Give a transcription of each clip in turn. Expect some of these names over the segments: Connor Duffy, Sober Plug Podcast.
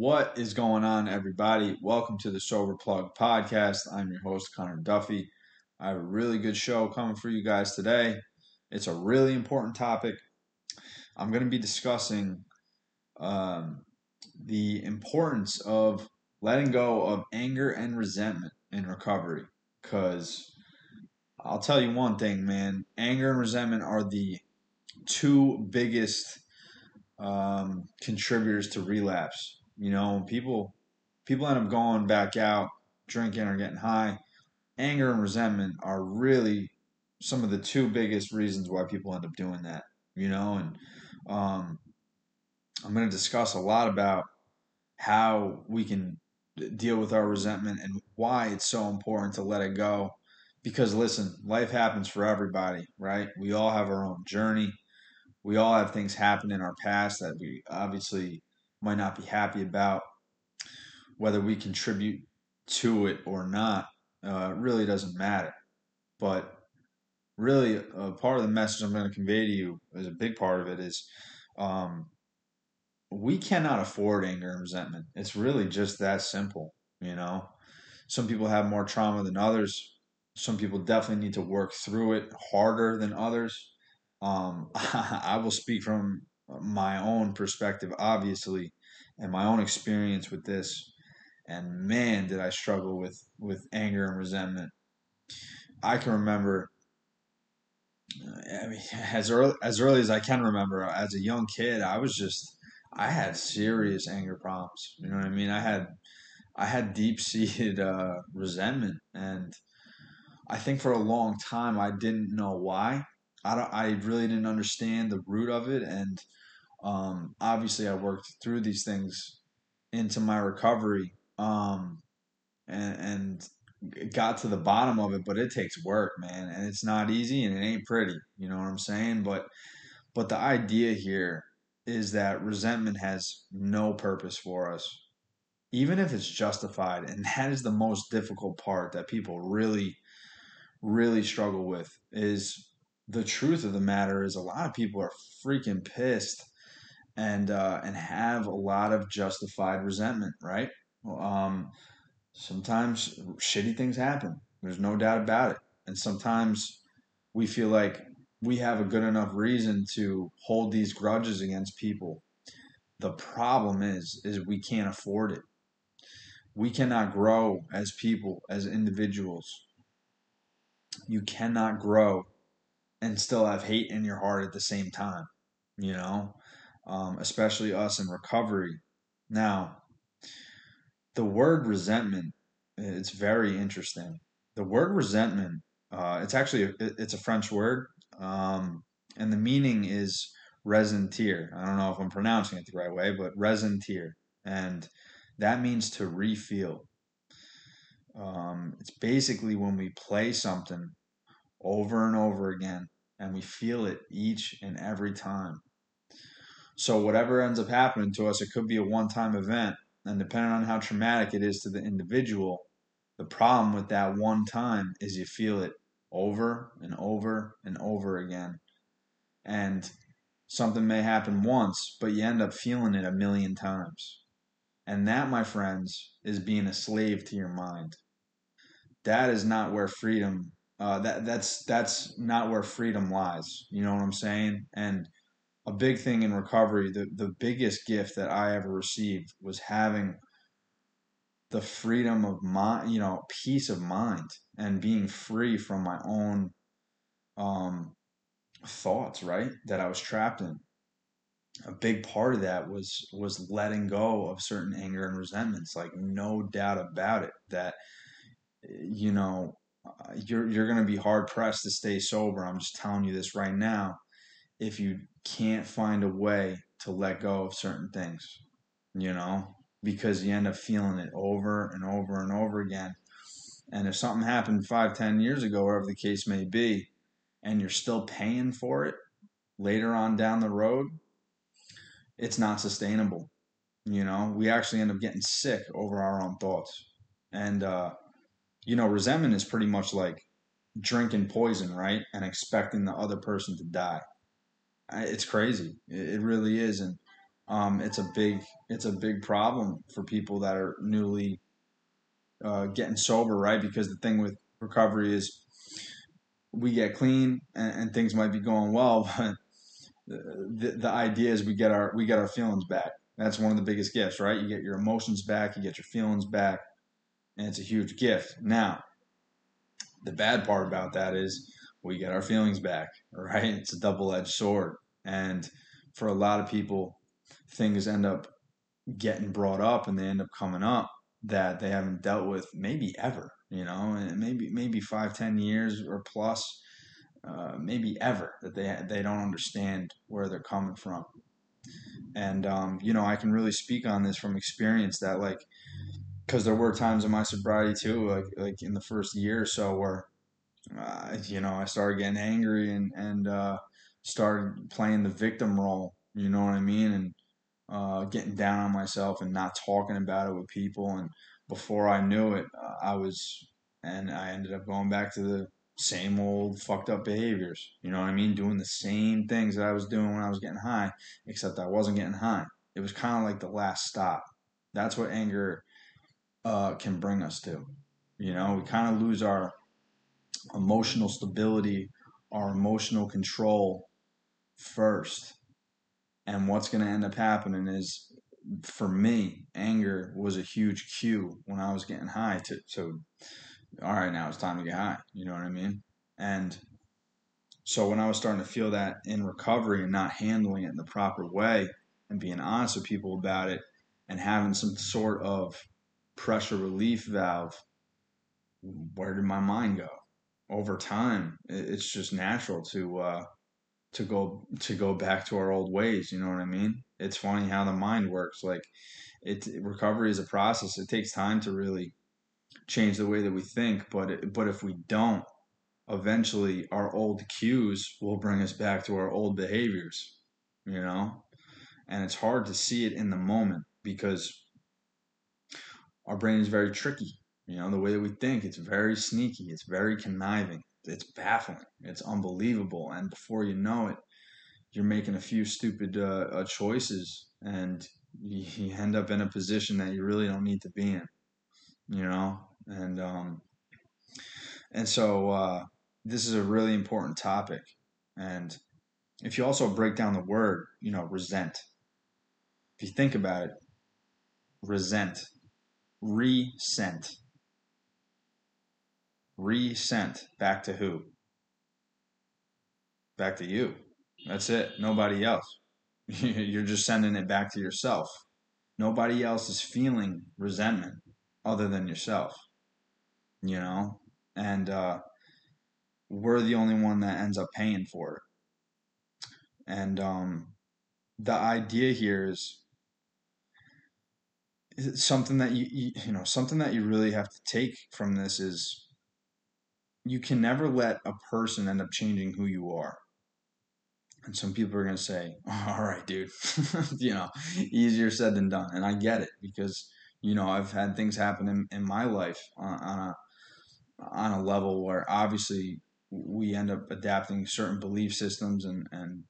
What is going on, everybody? Welcome to the Sober Plug Podcast. I'm your host, Connor Duffy. I have a really good show coming for you guys today. It's a really important topic. I'm going to be discussing the importance of letting go of anger and resentment in recovery. Because I'll tell you one thing, man. Anger and resentment are the two biggest contributors to relapse. You know, people end up going back out, drinking or getting high. Anger and resentment are really some of the two biggest reasons why people end up doing that, you know. And I'm going to discuss a lot about how we can deal with our resentment and why it's so important to let it go. Because, listen, life happens for everybody, right? We all have our own journey. We all have things happen in our past that we obviously might not be happy about. Whether we contribute to it or not, really doesn't matter. But really, part of the message I'm going to convey to you, is a big part of it, is we cannot afford anger and resentment. It's really just that simple, you know. Some people have more trauma than others. Some people definitely need to work through it harder than others. I will speak from my own perspective, obviously, and my own experience with this. And man, did I struggle with anger and resentment. I can remember, I mean, as early as I can remember, as a young kid, I had serious anger problems. You know what I mean? I had deep-seated resentment, and I think for a long time I didn't know why. I really didn't understand the root of it, and obviously I worked through these things into my recovery, and got to the bottom of it. But it takes work, man, and it's not easy, and it ain't pretty. You know what I'm saying? But the idea here is that resentment has no purpose for us, even if it's justified, and that is the most difficult part that people really, really struggle with. Is the truth of the matter is a lot of people are freaking pissed and have a lot of justified resentment, right? Sometimes shitty things happen. There's no doubt about it. And sometimes we feel like we have a good enough reason to hold these grudges against people. The problem is we can't afford it. We cannot grow as people, as individuals. You cannot grow and still have hate in your heart at the same time, you know, especially us in recovery. Now, the word resentment, it's very interesting. The word resentment, it's a French word, and the meaning is ressentir. I don't know if I'm pronouncing it the right way, but ressentir, and that means to refeel. It's basically when we play something over and over again, and we feel it each and every time. So whatever ends up happening to us, it could be a one-time event, and depending on how traumatic it is to the individual, the problem with that one time is you feel it over and over and over again. And something may happen once, but you end up feeling it a million times. And that, my friends, is being a slave to your mind. That is not where freedom that's not where freedom lies. You know what I'm saying? And a big thing in recovery, the biggest gift that I ever received was having the freedom of mind, you know, peace of mind, and being free from my own thoughts, right, that I was trapped in. A big part of that was letting go of certain anger and resentments, like no doubt about it, that, you know, you're going to be hard-pressed to stay sober. I'm just telling you this right now. If you can't find a way to let go of certain things, you know, because you end up feeling it over and over and over again. And if something happened 5-10 years ago, wherever the case may be, and you're still paying for it later on down the road, it's not sustainable. You know, we actually end up getting sick over our own thoughts. And, you know, resentment is pretty much like drinking poison, right? And expecting the other person to die. It's crazy. It really is. And It's a big problem for people that are newly getting sober, right? Because the thing with recovery is we get clean and things might be going well, but the idea is we get our feelings back. That's one of the biggest gifts, right? You get your emotions back, you get your feelings back, and it's a huge gift. Now, the bad part about that is we get our feelings back, right? It's a double-edged sword. And for a lot of people, things end up getting brought up and they end up coming up that they haven't dealt with maybe ever, you know, and maybe 5-10 years or plus, maybe ever, that they don't understand where they're coming from. And, you know, I can really speak on this from experience that, like, because there were times in my sobriety too, like in the first year or so where, you know, I started getting angry and started playing the victim role, you know what I mean? And getting down on myself and not talking about it with people. And before I knew it, I ended up going back to the same old fucked up behaviors, you know what I mean? Doing the same things that I was doing when I was getting high, except I wasn't getting high. It was kind of like the last stop. That's what anger can bring us to. You know, we kind of lose our emotional stability, our emotional control first. And what's going to end up happening is, for me, anger was a huge cue when I was getting high. So, all right, now it's time to get high. You know what I mean? And so when I was starting to feel that in recovery and not handling it in the proper way and being honest with people about it and having some sort of pressure relief valve, where did my mind go? Over time, it's just natural to go back to our old ways. You know what I mean? It's funny how the mind works. Like, recovery is a process. It takes time to really change the way that we think. But if we don't, eventually our old cues will bring us back to our old behaviors, you know? And it's hard to see it in the moment because our brain is very tricky. You know, the way that we think, it's very sneaky. It's very conniving. It's baffling. It's unbelievable. And before you know it, you're making a few stupid choices and you end up in a position that you really don't need to be in, you know? And so this is a really important topic. And if you also break down the word, you know, resent, if you think about it, resent. Back to who? Back to you. That's it. Nobody else. You're just sending it back to yourself. Nobody else is feeling resentment other than yourself, you know? And we're the only one that ends up paying for it. And the idea here is something that you really have to take from this is, you can never let a person end up changing who you are. And some people are going to say, oh, all right, dude, you know, easier said than done. And I get it because, you know, I've had things happen in my life on a level where obviously we end up adapting certain belief systems and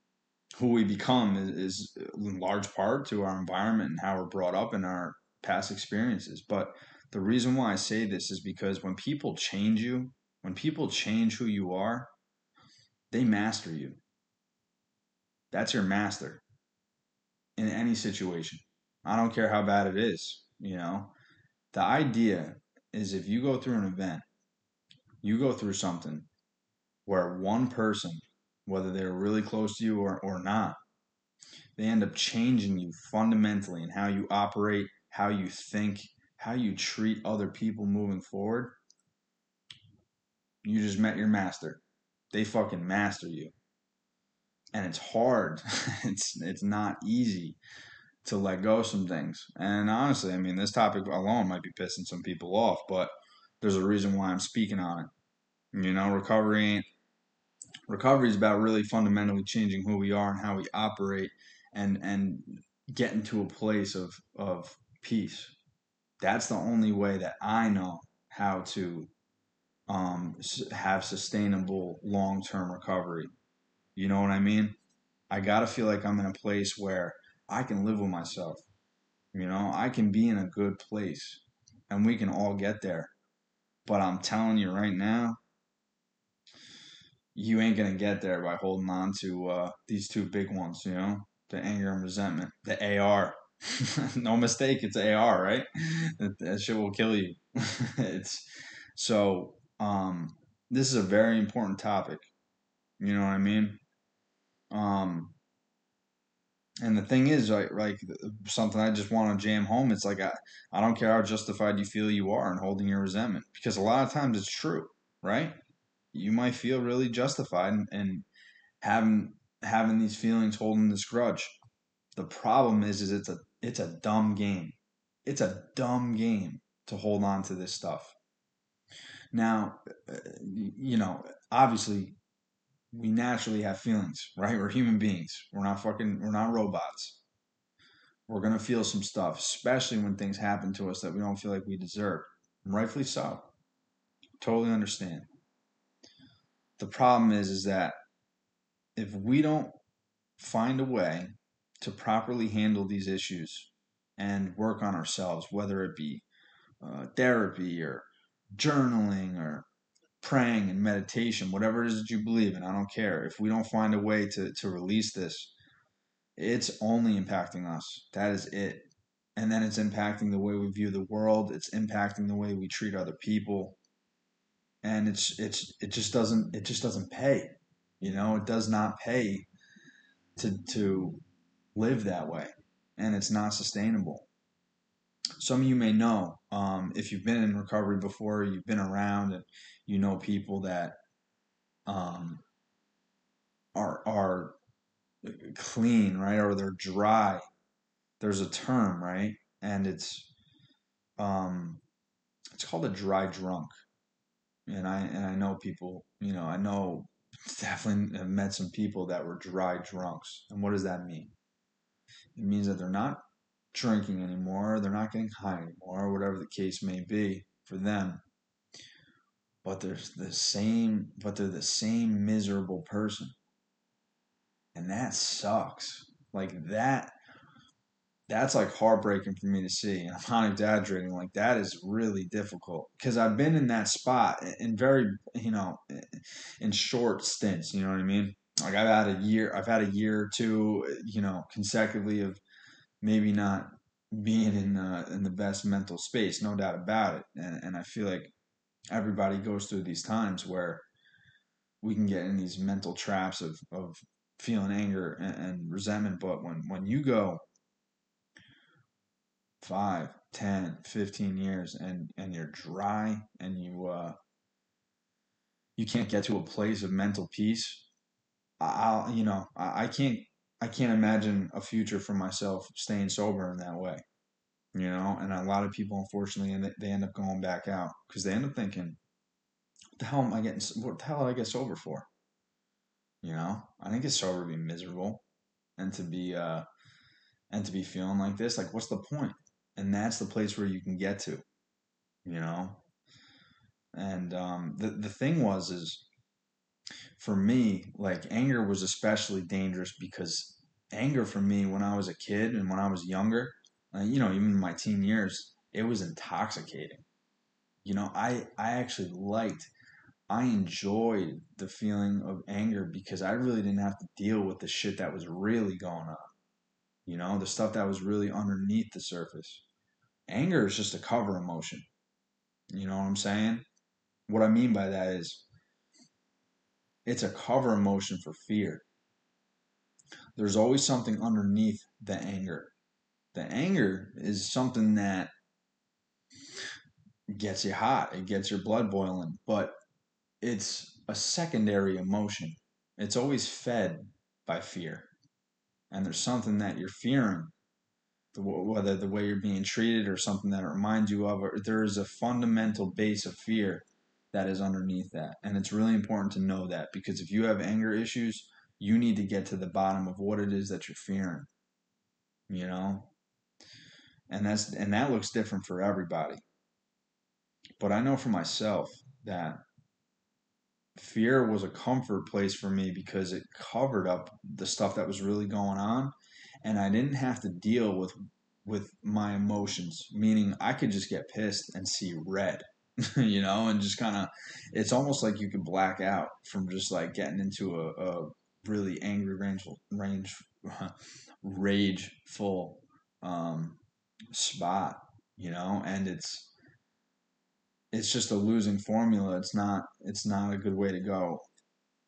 who we become is in large part to our environment and how we're brought up in our past experiences. But the reason why I say this is because when people change you, when people change who you are, they master you. That's your master in any situation. I don't care how bad it is, you know. The idea is if you go through an event, you go through something where one person, whether they're really close to you or not, they end up changing you fundamentally in how you operate, how you think, how you treat other people moving forward. You just met your master. They fucking master you. And it's hard. It's not easy to let go of some things. And honestly, I mean, this topic alone might be pissing some people off, but there's a reason why I'm speaking on it. You know, recovery is about really fundamentally changing who we are and how we operate and getting to a place of peace. That's the only way that I know how to have sustainable long-term recovery. You know what I mean? I got to feel like I'm in a place where I can live with myself. You know, I can be in a good place, and we can all get there. But I'm telling you right now, you ain't going to get there by holding on to these two big ones, you know, the anger and resentment, the AR. No mistake, it's AR, right? That shit will kill you. This is a very important topic. You know what I mean? And the thing is, like something I just want to jam home. It's like I don't care how justified you feel you are in holding your resentment, because a lot of times it's true, right? You might feel really justified in having these feelings, holding this grudge. The problem is it's a dumb game. It's a dumb game to hold on to this stuff. Now, you know, obviously, we naturally have feelings, right? We're human beings. We're not robots. We're going to feel some stuff, especially when things happen to us that we don't feel like we deserve. And rightfully so. Totally understand. The problem is that if we don't find a way to properly handle these issues and work on ourselves, whether it be therapy or journaling or praying and meditation, whatever it is that you believe in, I don't care. If we don't find a way to release this, it's only impacting us. That is it. And then it's impacting the way we view the world. It's impacting the way we treat other people. And it just doesn't pay. You know, it does not pay to live that way, and it's not sustainable. Some of you may know, if you've been in recovery before, you've been around, and you know people that are clean, right? Or they're dry. There's a term, right? And it's called a dry drunk. And I know people, you know, I know definitely have met some people that were dry drunks. And what does that mean? It means that they're not drinking anymore, they're not getting high anymore, whatever the case may be for them, but they're the same miserable person. And that sucks. Like that's like heartbreaking for me to see, and I'm not exaggerating. Like that is really difficult, because I've been in that spot in very, you know, in short stints, you know what I mean? Like I've had a year or two, you know, consecutively of maybe not being in the best mental space, no doubt about it. And I feel like everybody goes through these times where we can get in these mental traps of feeling anger and resentment. But when you go 5, 10, 15 years and you're dry and you can't get to a place of mental peace, I can't imagine a future for myself staying sober in that way, you know? And a lot of people, unfortunately, they end up going back out because they end up thinking, what the hell did I get sober for? You know, I didn't get sober to be miserable and to be feeling like this. Like, what's the point? And that's the place where you can get to, you know? And the thing was, for me, like anger was especially dangerous, because anger for me when I was a kid and when I was younger, you know, even in my teen years, it was intoxicating. You know, I enjoyed the feeling of anger because I really didn't have to deal with the shit that was really going on. You know, the stuff that was really underneath the surface. Anger is just a cover emotion. You know what I'm saying? What I mean by that is, it's a cover emotion for fear. There's always something underneath the anger. The anger is something that gets you hot. It gets your blood boiling, but it's a secondary emotion. It's always fed by fear. And there's something that you're fearing, whether the way you're being treated or something that it reminds you of, or there is a fundamental base of fear that is underneath that. And it's really important to know that, because if you have anger issues, you need to get to the bottom of what it is that you're fearing, you know? And that looks different for everybody. But I know for myself that fear was a comfort place for me because it covered up the stuff that was really going on. and I didn't have to deal with my emotions, meaning I could just get pissed and see red, you know, and just kind of, it's almost like you can black out from just like getting into a really angry, rageful spot, you know, and it's just a losing formula. It's not a good way to go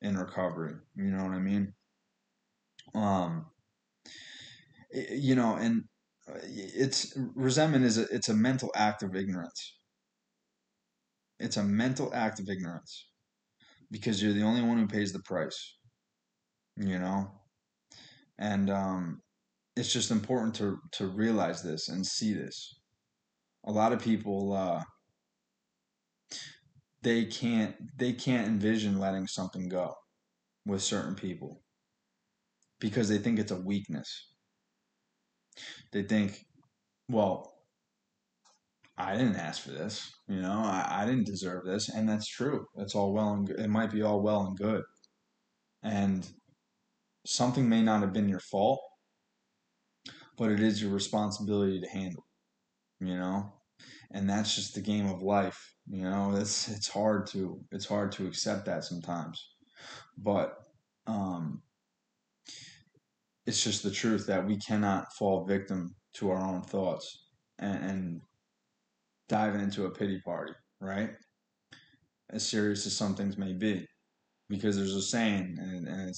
in recovery. You know what I mean? You know, and resentment it's a mental act of ignorance. It's a mental act of ignorance because you're the only one who pays the price, you know? And, it's just important to realize this and see this. A lot of people, they can't envision letting something go with certain people because they think it's a weakness. They think, well, I didn't ask for this, you know, I didn't deserve this. And that's true. That's all well and good. It might be all well and good. And something may not have been your fault, but it is your responsibility to handle, you know, and that's just the game of life. You know, it's hard to accept that sometimes, but, it's just the truth that we cannot fall victim to our own thoughts and diving into a pity party, right? As serious as some things may be, because there's a saying, and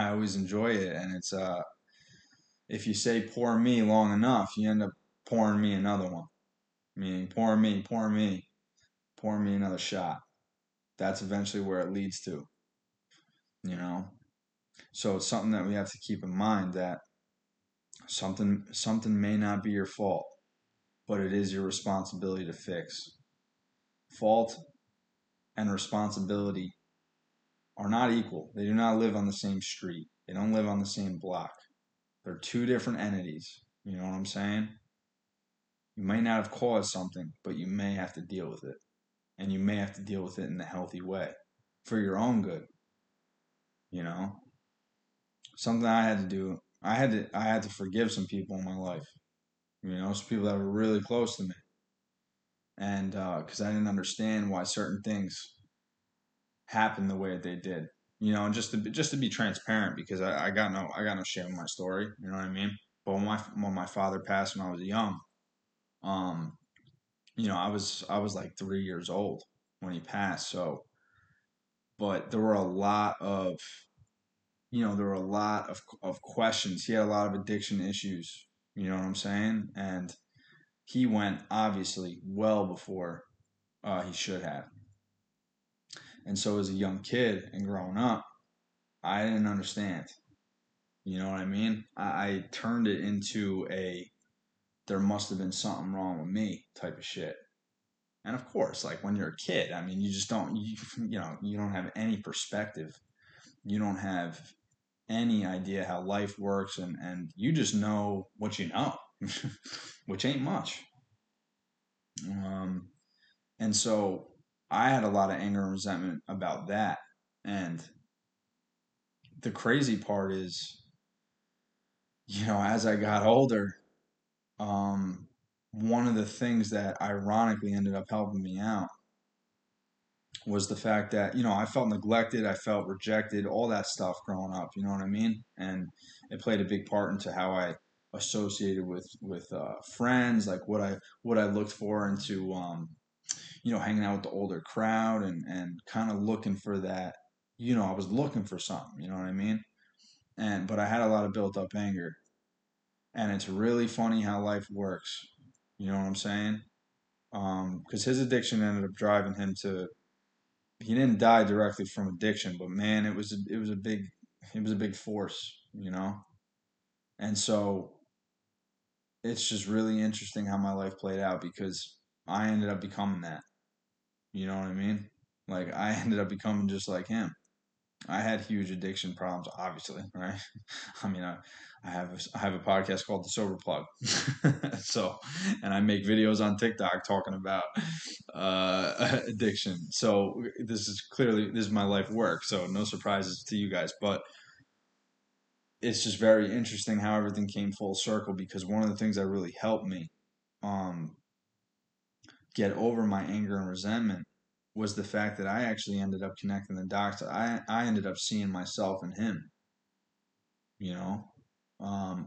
I always enjoy it, and it's if you say "poor me" long enough, you end up pouring me another one. Meaning, pour me another shot. That's eventually where it leads to, you know. So it's something that we have to keep in mind, that something may not be your fault, but it is your responsibility to fix. Fault and responsibility are not equal. They do not live on the same street. They don't live on the same block. They're two different entities. You know what I'm saying? You may not have caused something, but you may have to deal with it. And you may have to deal with it in a healthy way for your own good, you know? Something I had to do, I had to forgive some people in my life, you know, some people that were really close to me. And, 'cause I didn't understand why certain things happened the way that they did, you know, and just to be transparent, because I got no shame in my story. You know what I mean? But when my father passed when I was young, you know, I was like 3 years old when he passed. So, but there were a lot of, you know, there were a lot of questions. He had a lot of addiction issues, you know what I'm saying? And he went, obviously, well before he should have. And so as a young kid and growing up, I didn't understand. You know what I mean? I turned it into a, there must have been something wrong with me type of shit. And of course, like when you're a kid, I mean, you just don't, you know, you don't have any perspective. You don't have any idea how life works, and you just know what you know, which ain't much. And so I had a lot of anger and resentment about that. And the crazy part is, you know, as I got older, one of the things that ironically ended up helping me out was the fact that, you know, I felt neglected, I felt rejected, all that stuff growing up, you know what I mean? And it played a big part into how I associated with friends, like what I looked for into, you know, hanging out with the older crowd and kind of looking for that, you know, I was looking for something, you know what I mean? And, but I had a lot of built up anger, and it's really funny how life works. You know what I'm saying? 'Cause his addiction ended up driving him to, he didn't die directly from addiction, but man, it was a big force, you know? And so it's just really interesting how my life played out, because I ended up becoming that, you know what I mean? Like I ended up becoming just like him. I had huge addiction problems, obviously, right? I mean, I have a podcast called The Sober Plug. So, and I make videos on TikTok talking about addiction. So this is my life work. So no surprises to you guys, but it's just very interesting how everything came full circle, because one of the things that really helped me get over my anger and resentment was the fact that I actually ended up connecting the dots. I ended up seeing myself in him, you know,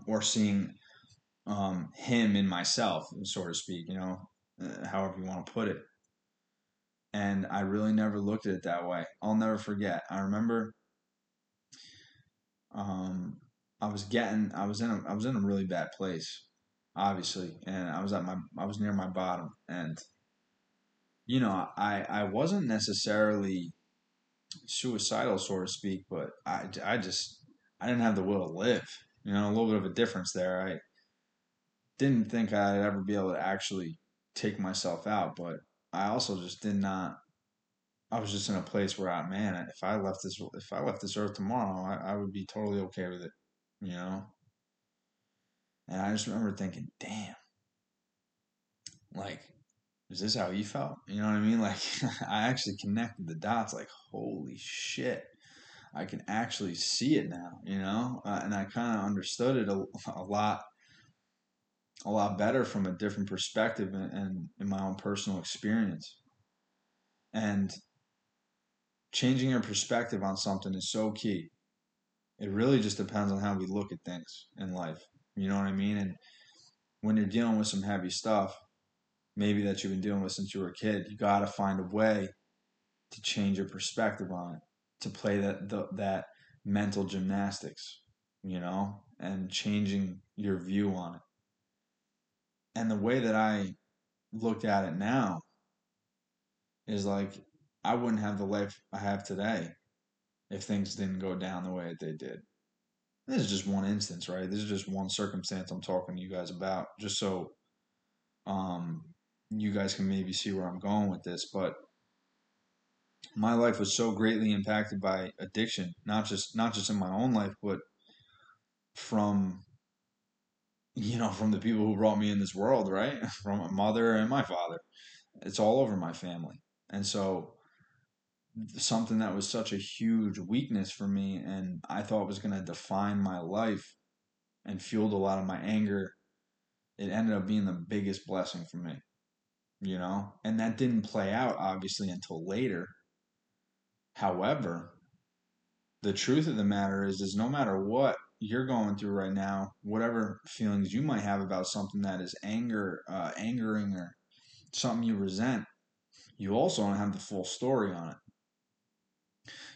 or seeing him in myself, so to speak, you know, however you want to put it. And I really never looked at it that way. I'll never forget. I remember I was in a really bad place, obviously, and I was near my bottom, and you know, I wasn't necessarily suicidal, so to speak, but I didn't have the will to live. You know, a little bit of a difference there. I didn't think I'd ever be able to actually take myself out, but I also just did not. I was just in a place where, if I left this earth tomorrow, I would be totally okay with it, you know? And I just remember thinking, damn, like, is this how you felt? You know what I mean? Like, I actually connected the dots, like, holy shit, I can actually see it now, you know? And I kind of understood it a lot better from a different perspective and in my own personal experience. And changing your perspective on something is so key. It really just depends on how we look at things in life. You know what I mean? And when you're dealing with some heavy stuff, maybe that you've been dealing with since you were a kid, you got to find a way to change your perspective on it, to play that mental gymnastics, you know, and changing your view on it. And the way that I looked at it now is like, I wouldn't have the life I have today if things didn't go down the way that they did. This is just one instance, right? This is just one circumstance I'm talking to you guys about, just so you guys can maybe see where I'm going with this. But my life was so greatly impacted by addiction, not just in my own life, but from, you know, from the people who brought me in this world, right? From my mother and my father. It's all over my family. And so something that was such a huge weakness for me and I thought was going to define my life and fueled a lot of my anger, it ended up being the biggest blessing for me, you know? And that didn't play out, obviously, until later. However, the truth of the matter is no matter what you're going through right now, whatever feelings you might have about something that is angering or something you resent, you also don't have the full story on it.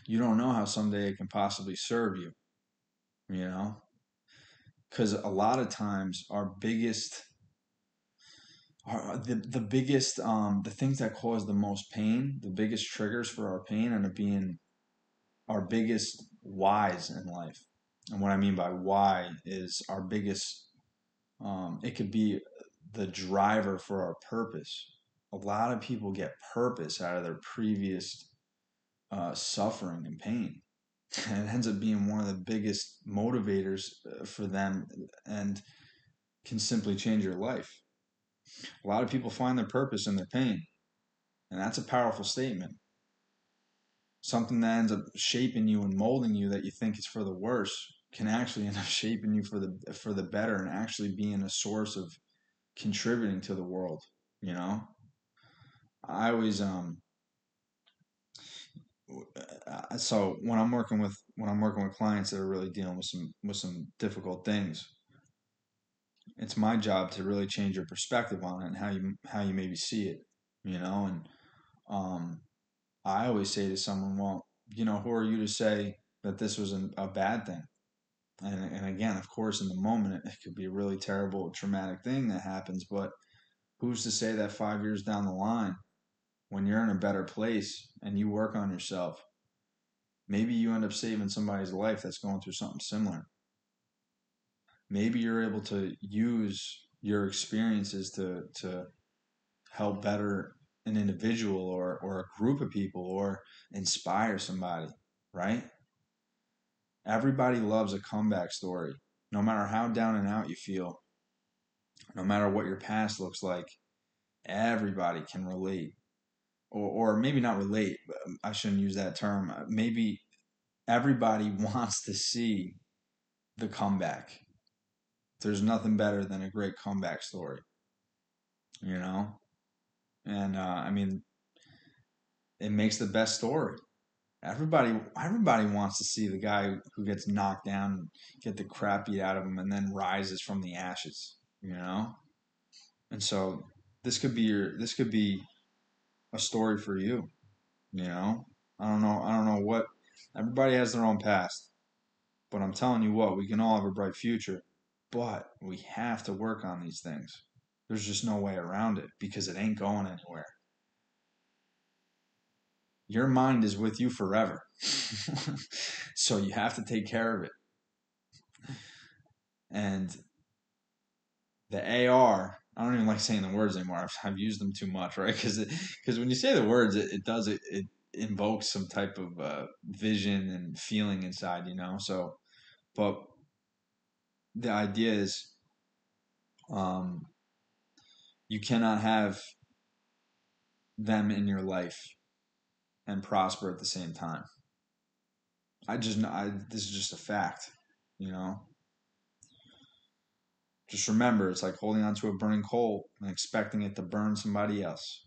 You don't know how someday it can possibly serve you, you know? Because a lot of times the things that cause the most pain, the biggest triggers for our pain end up being our biggest whys in life. And what I mean by why is our biggest, it could be the driver for our purpose. A lot of people get purpose out of their previous suffering and pain. And it ends up being one of the biggest motivators for them and can simply change your life. A lot of people find their purpose in their pain. And that's a powerful statement. Something that ends up shaping you and molding you that you think is for the worse can actually end up shaping you for the better and actually being a source of contributing to the world, you know? I always, so when I'm working with clients that are really dealing with some difficult things, it's my job to really change your perspective on it and how you maybe see it, you know? And, I always say to someone, well, you know, who are you to say that this was a bad thing? And again, of course, in the moment, it could be a really terrible, traumatic thing that happens, but who's to say that 5 years down the line, when you're in a better place and you work on yourself, maybe you end up saving somebody's life that's going through something similar. Maybe you're able to use your experiences to help better an individual or a group of people or inspire somebody, right? Everybody loves a comeback story. No matter how down and out you feel, no matter what your past looks like, everybody can relate. Or maybe not relate, but I shouldn't use that term. Maybe everybody wants to see the comeback. There's nothing better than a great comeback story, you know? And, I mean, it makes the best story. Everybody wants to see the guy who gets knocked down, get the crap beat out of him, and then rises from the ashes, you know? And so this could be a story for you, you know? I don't know what, everybody has their own past, but I'm telling you what, we can all have a bright future, but we have to work on these things. There's just no way around it because it ain't going anywhere. Your mind is with you forever. So you have to take care of it. And the AR, I don't even like saying the words anymore. I've used them too much, right? Because when you say the words, it invokes some type of vision and feeling inside, you know? So, but the idea is you cannot have them in your life and prosper at the same time. This is just a fact, you know? Just remember, it's like holding onto a burning coal and expecting it to burn somebody else.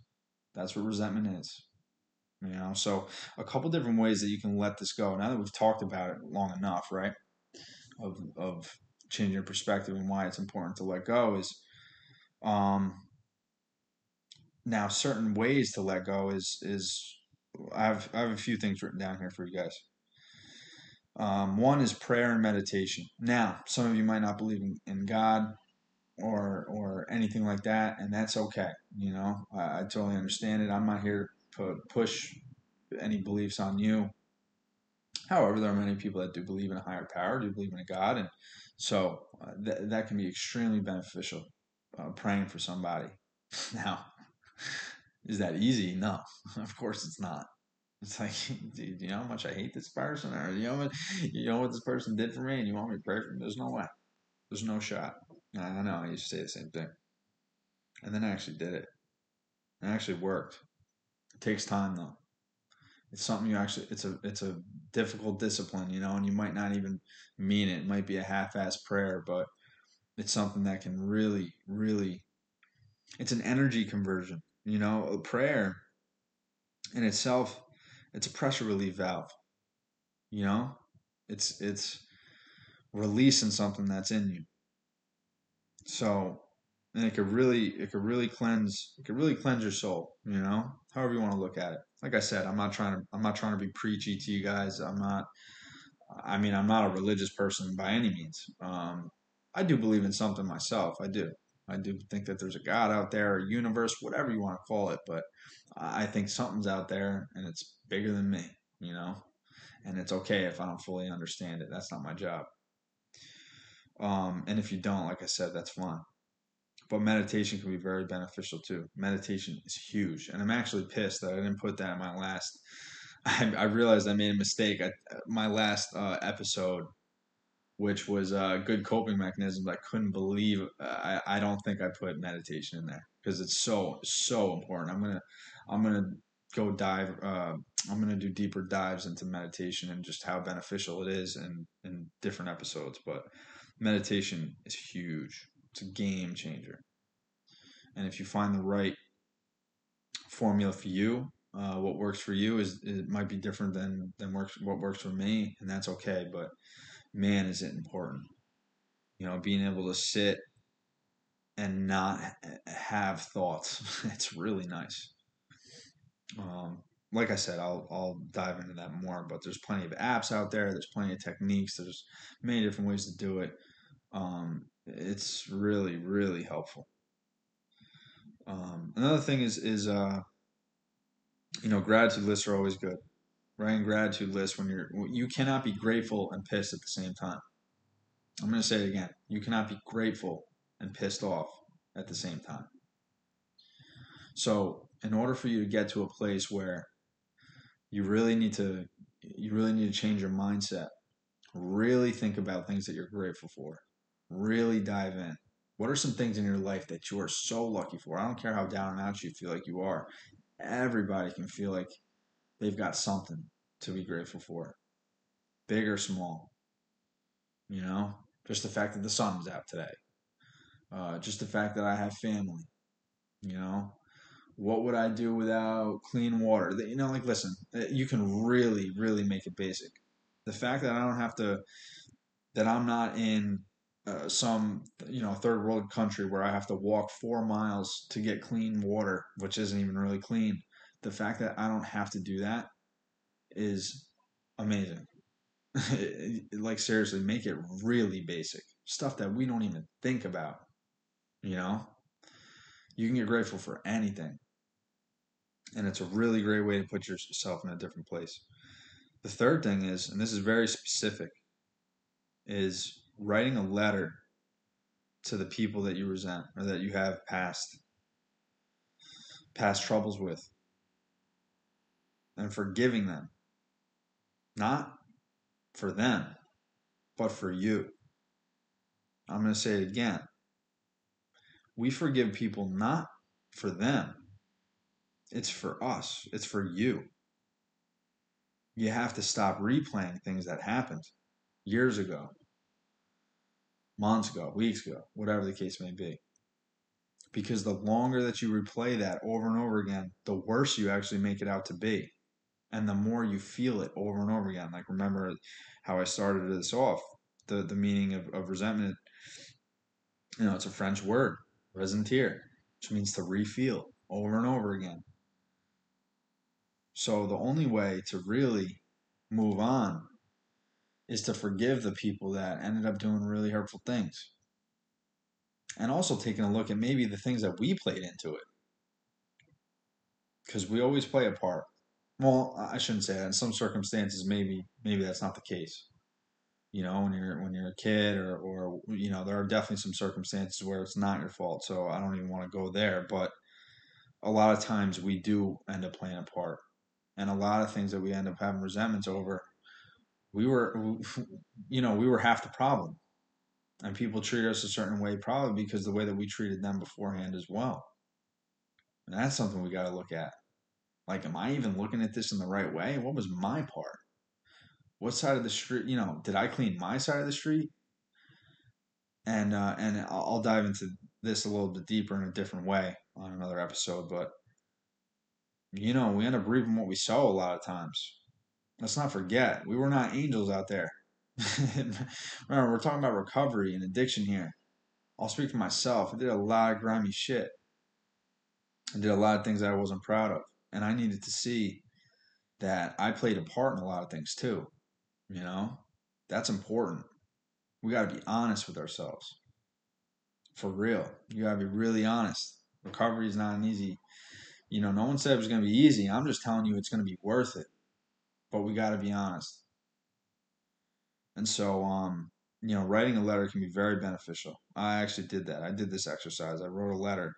That's what resentment is, you know? So a couple different ways that you can let this go. Now that we've talked about it long enough, right? Of changing your perspective and why it's important to let go is, now certain ways to let go is I have a few things written down here for you guys. One is prayer and meditation. Now, some of you might not believe in God or anything like that, and that's okay. You know, I totally understand it. I'm not here to push any beliefs on you. However, there are many people that do believe in a higher power, do believe in a God, and so that can be extremely beneficial. Praying for somebody. Now, is that easy? No, of course it's not. It's like, dude, you know how much I hate this person, or you know what this person did for me, and you want me to pray for them? There's no way. There's no shot. I know. I used to say the same thing, and then I actually did it. It actually worked. It takes time though. It's something you actually. It's a difficult discipline, you know, and you might not even mean it. It might be a half-assed prayer, but it's something that can really, really. It's an energy conversion, you know. A prayer in itself, it's a pressure relief valve, you know. It's releasing something that's in you. So, and it could really cleanse your soul, you know. However you want to look at it. Like I said, I'm not trying to be preachy to you guys. I'm not a religious person by any means. I do believe in something myself. I do think that there's a God out there, a universe, whatever you want to call it. But I think something's out there and it's bigger than me, you know, and it's okay if I don't fully understand it. That's not my job. And if you don't, like I said, that's fine. But meditation can be very beneficial too. Meditation is huge. And I'm actually pissed that I didn't put that in my last, I realized I made a mistake. My last episode, which was good coping mechanisms. I couldn't believe I don't think I put meditation in there because it's so important. I'm gonna do deeper dives into meditation and just how beneficial it is in different episodes. But meditation is huge. It's a game changer. And if you find the right formula for you, what works for you is it might be different than what works for me, and that's okay. But man, is it important, you know, being able to sit and not have thoughts. It's really nice. Like I said, I'll dive into that more, but there's plenty of apps out there. There's plenty of techniques. There's many different ways to do it. It's really, really helpful. Another thing is, you know, gratitude lists are always good. Writing gratitude lists you cannot be grateful and pissed at the same time. I'm going to say it again. You cannot be grateful and pissed off at the same time. So in order for you to get to a place where you really need to change your mindset, really think about things that you're grateful for, really dive in. What are some things in your life that you are so lucky for? I don't care how down and out you feel like you are. Everybody can feel like they've got something to be grateful for, big or small. you know, just the fact that the sun's out today, just the fact that I have family, you know, what would I do without clean water? You know, like, listen, you can really, really make it basic. The fact that I don't have to, that I'm not in some, you know, third world country where I have to walk 4 miles to get clean water, which isn't even really clean. The fact that I don't have to do that is amazing. Like, seriously, make it really basic. Stuff that we don't even think about, you know? You can get grateful for anything. And it's a really great way to put yourself in a different place. The third thing is, and this is very specific, is writing a letter to the people that you resent or that you have past troubles with, and forgiving them. Not for them, but for you. I'm going to say it again. We forgive people not for them. It's for us. It's for you. You have to stop replaying things that happened years ago, months ago, weeks ago, whatever the case may be. Because the longer that you replay that over and over again, the worse you actually make it out to be. And the more you feel it over and over again. Like, remember how I started this off, the meaning of resentment. You know, it's a French word, ressentir, which means to refeel over and over again. So the only way to really move on is to forgive the people that ended up doing really hurtful things. And also taking a look at maybe the things that we played into it. Because we always play a part. Well, I shouldn't say that. In some circumstances, maybe that's not the case. You know, when you're a kid or, you know, there are definitely some circumstances where it's not your fault. So I don't even want to go there. But a lot of times we do end up playing a part. And a lot of things that we end up having resentments over, we were half the problem. And people treat us a certain way probably because the way that we treated them beforehand as well. And that's something we got to look at. Like, am I even looking at this in the right way? What was my part? What side of the street, you know, did I clean my side of the street? And I'll dive into this a little bit deeper in a different way on another episode. But, you know, we end up reaping what we sow a lot of times. Let's not forget, we were not angels out there. Remember, we're talking about recovery and addiction here. I'll speak for myself. I did a lot of grimy shit. I did a lot of things that I wasn't proud of. And I needed to see that I played a part in a lot of things too. You know, that's important. We got to be honest with ourselves. For real. You got to be really honest. Recovery is not an easy, you know, no one said it was going to be easy. I'm just telling you it's going to be worth it. But we got to be honest. And so, you know, writing a letter can be very beneficial. I actually did that. I did this exercise. I wrote a letter.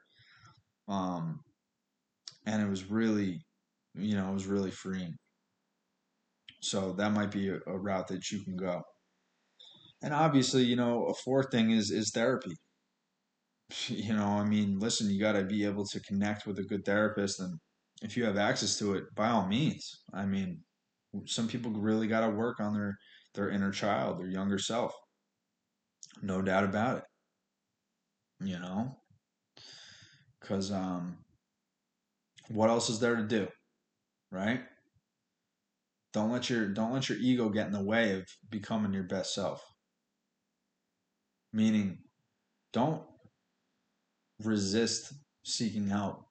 And it was really, you know, it was really freeing. So that might be a route that you can go. And obviously, you know, a fourth thing is therapy. You know, I mean, listen, you got to be able to connect with a good therapist. And if you have access to it, by all means. I mean, some people really got to work on their inner child, their younger self. No doubt about it. You know? Because, what else is there to do, right? Don't let your ego get in the way of becoming your best self. Meaning, don't resist seeking help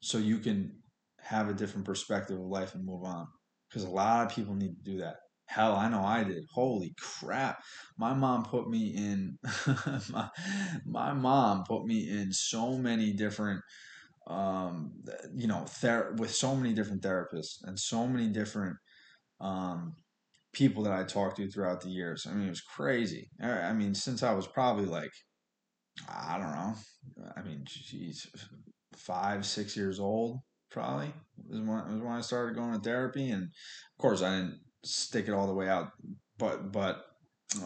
so you can have a different perspective of life and move on. Because a lot of people need to do that. Hell, I know I did. Holy crap. My mom put me in so many different with so many different therapists and so many different people that I talked to throughout the years. I mean, it was crazy. I mean, since I was probably like, I don't know, 5, 6 years old probably was when I started going to therapy. And of course I didn't stick it all the way out, but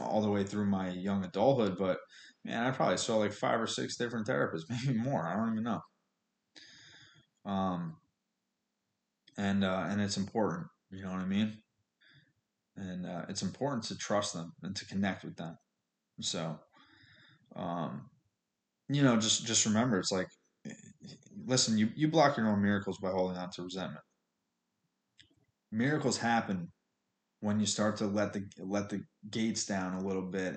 all the way through my young adulthood. But man, I probably saw like 5 or 6 different therapists, maybe more. I don't even know. And it's important, you know what I mean? And it's important to trust them and to connect with them So, you know, just remember, it's like, listen, you block your own miracles by holding on to resentment. Miracles happen when you start to let the gates down a little bit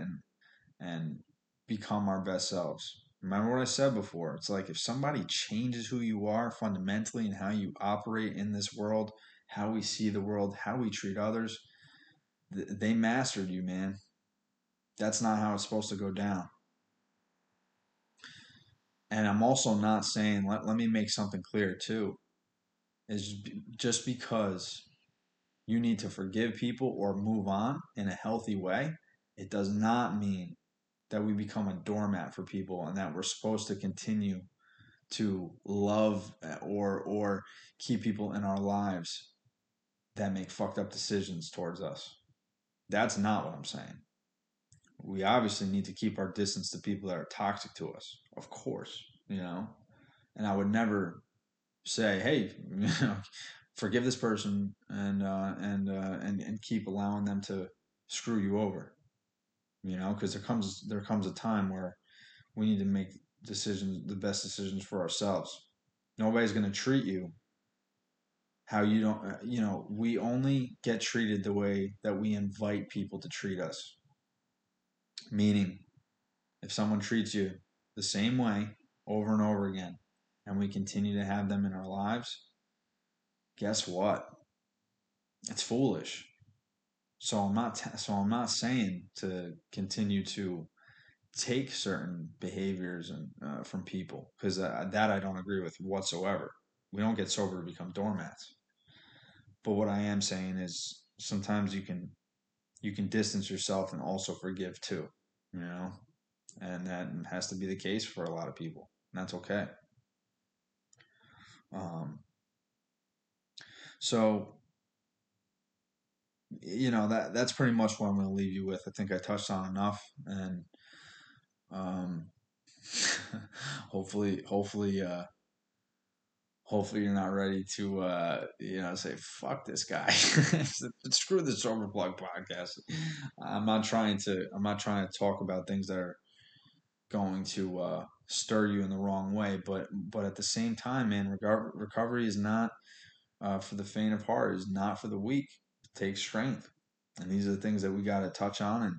and become our best selves. Remember what I said before. It's like, if somebody changes who you are fundamentally and how you operate in this world, how we see the world, how we treat others, they mastered you, man. That's not how it's supposed to go down. And I'm also not saying, let me make something clear too, is just because you need to forgive people or move on in a healthy way, it does not mean that we become a doormat for people and that we're supposed to continue to love or keep people in our lives that make fucked up decisions towards us. That's not what I'm saying. We obviously need to keep our distance to people that are toxic to us, of course, you know. And I would never say, hey, you know, forgive this person and keep allowing them to screw you over, you know, because there comes a time where we need to make decisions, the best decisions for ourselves. Nobody's going to treat you how you don't, you know, we only get treated the way that we invite people to treat us. Meaning, if someone treats you the same way over and over again, and we continue to have them in our lives, guess what? It's foolish. So I'm not saying to continue to take certain behaviors and from people, because that I don't agree with whatsoever. We don't get sober to become doormats. But what I am saying is, sometimes you can distance yourself and also forgive too, you know, and that has to be the case for a lot of people, and that's okay. So, you know, that's pretty much what I'm going to leave you with. I think I touched on enough, and hopefully you're not ready to, you know, say, fuck this guy. Screw the Sober Plug podcast. I'm not trying to talk about things that are going to stir you in the wrong way. But at the same time, man, recovery is not for the faint of heart. It's not for the weak. It takes strength. And these are the things that we got to touch on and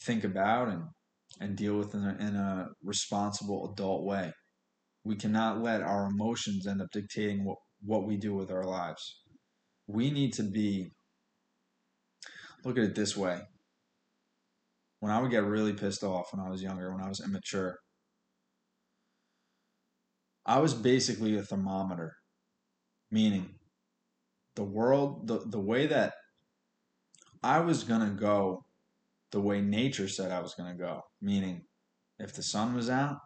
think about and deal with in a responsible adult way. We cannot let our emotions end up dictating what we do with our lives. We need to be, look at it this way. When I would get really pissed off when I was younger, when I was immature, I was basically a thermometer, meaning the world, the way that I was going to go, the way nature said I was going to go, meaning if the sun was out,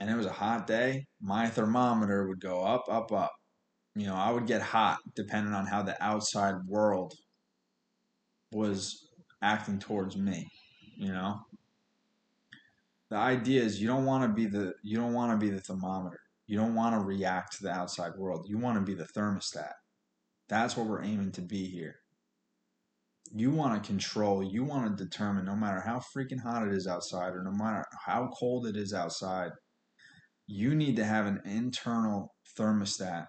and it was a hot day, my thermometer would go up, up, up. You know, I would get hot depending on how the outside world was acting towards me, you know? The idea is you don't want to be the thermometer. You don't want to react to the outside world. You want to be the thermostat. That's what we're aiming to be here. You want to control, you want to determine, no matter how freaking hot it is outside or no matter how cold it is outside, you need to have an internal thermostat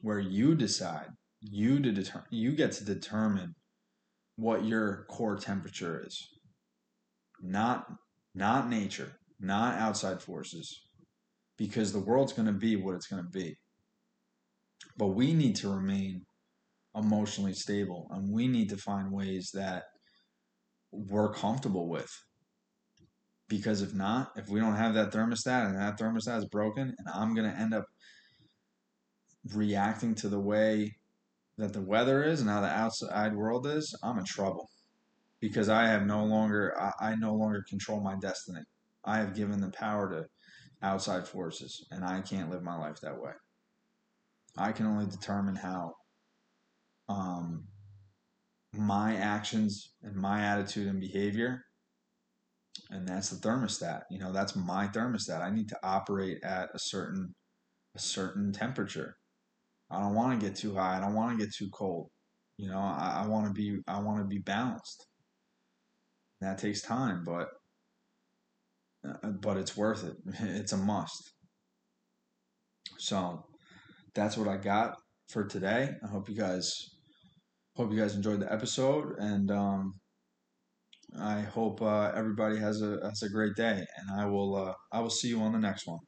where you decide, you get to determine what your core temperature is. Not nature, not outside forces, because the world's going to be what it's going to be. But we need to remain emotionally stable, and we need to find ways that we're comfortable with. Because if not, if we don't have that thermostat and that thermostat is broken, and I'm going to end up reacting to the way that the weather is and how the outside world is, I'm in trouble. Because I no longer control my destiny. I have given the power to outside forces, and I can't live my life that way. I can only determine how my actions and my attitude and behavior. And that's the thermostat. You know, that's my thermostat. I need to operate at a certain temperature. I don't want to get too high. I don't want to get too cold. You know, I want to be balanced. that takes time, but it's worth it. It's a must. So that's what I got for today. I hope you guys enjoyed the episode, and I hope everybody has a great day, and I will see you on the next one.